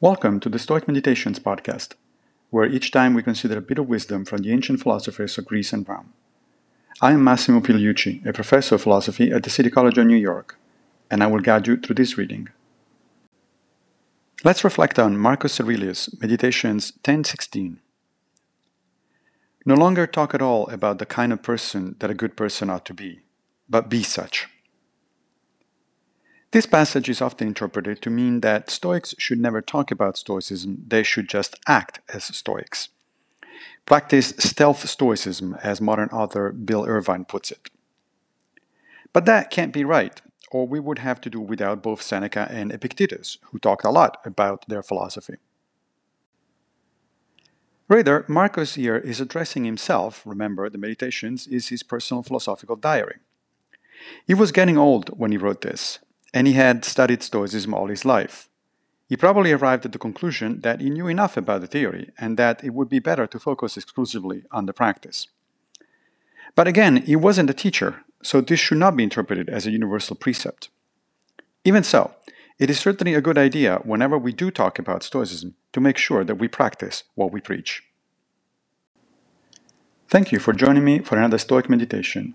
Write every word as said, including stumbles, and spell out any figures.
Welcome to the Stoic Meditations podcast, where each time we consider a bit of wisdom from the ancient philosophers of Greece and Rome. I am Massimo Piliucci, a professor of philosophy at the City College of New York, and I will guide you through this reading. Let's reflect on Marcus Aurelius, Meditations ten sixteen. No longer talk at all about the kind of person that a good person ought to be, but be such. This passage is often interpreted to mean that Stoics should never talk about Stoicism, they should just act as Stoics. Practice stealth Stoicism, as modern author Bill Irvine puts it. But that can't be right, or we would have to do without both Seneca and Epictetus, who talked a lot about their philosophy. Rather, Marcus here is addressing himself. Remember, the Meditations is his personal philosophical diary. He was getting old when he wrote this, and he had studied Stoicism all his life. He probably arrived at the conclusion that he knew enough about the theory and that it would be better to focus exclusively on the practice. But again, he wasn't a teacher, so this should not be interpreted as a universal precept. Even so, it is certainly a good idea whenever we do talk about Stoicism to make sure that we practice what we preach. Thank you for joining me for another Stoic meditation.